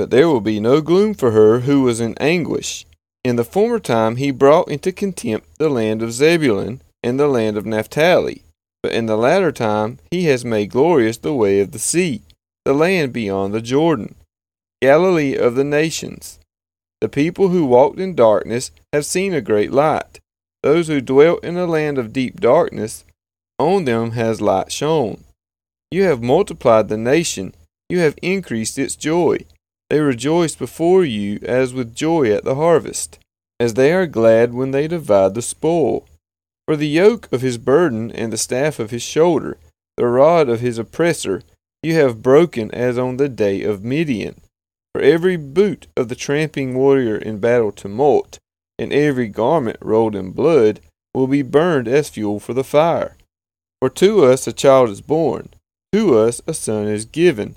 but there will be no gloom for her who was in anguish. In the former time he brought into contempt the land of Zebulun and the land of Naphtali, but in the latter time he has made glorious the way of the sea, the land beyond the Jordan, Galilee of the nations. The people who walked in darkness have seen a great light. Those who dwelt in a land of deep darkness, on them has light shone. You have multiplied the nation, you have increased its joy. They rejoice before you as with joy at the harvest, as they are glad when they divide the spoil. For the yoke of his burden and the staff of his shoulder, the rod of his oppressor, you have broken as on the day of Midian. For every boot of the tramping warrior in battle tumult, and every garment rolled in blood, will be burned as fuel for the fire. For to us a child is born, to us a son is given,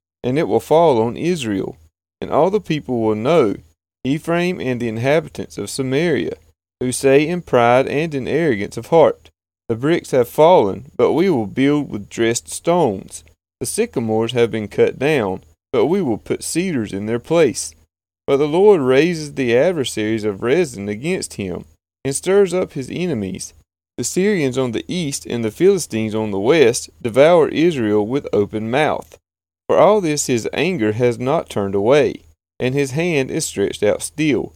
and it will fall on Israel, and all the people will know, Ephraim and the inhabitants of Samaria, who say in pride and in arrogance of heart, The bricks have fallen, but we will build with dressed stones. The sycamores have been cut down, but we will put cedars in their place. But the Lord raises the adversaries of Rezin against him, and stirs up his enemies. The Syrians on the east and the Philistines on the west devour Israel with open mouth. For all this his anger has not turned away, and his hand is stretched out still.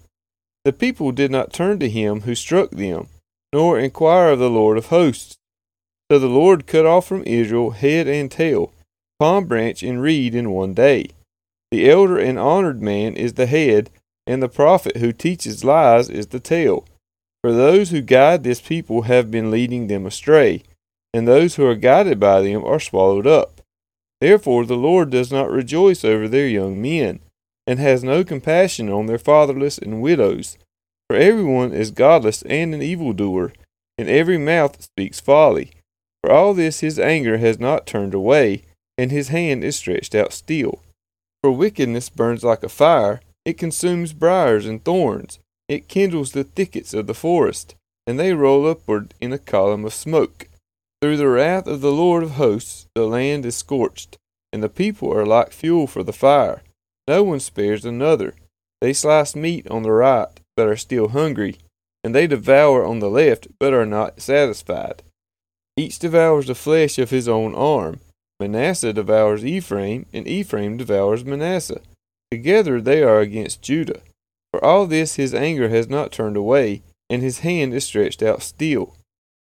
The people did not turn to him who struck them, nor inquire of the Lord of hosts. So the Lord cut off from Israel head and tail, palm branch and reed in one day. The elder and honored man is the head, and the prophet who teaches lies is the tail. For those who guide this people have been leading them astray, and those who are guided by them are swallowed up. Therefore the Lord does not rejoice over their young men, and has no compassion on their fatherless and widows. For everyone is godless and an evildoer, and every mouth speaks folly. For all this his anger has not turned away, and his hand is stretched out still. For wickedness burns like a fire, it consumes briars and thorns, it kindles the thickets of the forest, and they roll upward in a column of smoke. Through the wrath of the Lord of hosts the land is scorched, and the people are like fuel for the fire. No one spares another. They slice meat on the right, but are still hungry, and they devour on the left, but are not satisfied. Each devours the flesh of his own arm. Manasseh devours Ephraim, and Ephraim devours Manasseh. Together they are against Judah. For all this his anger has not turned away, and his hand is stretched out still.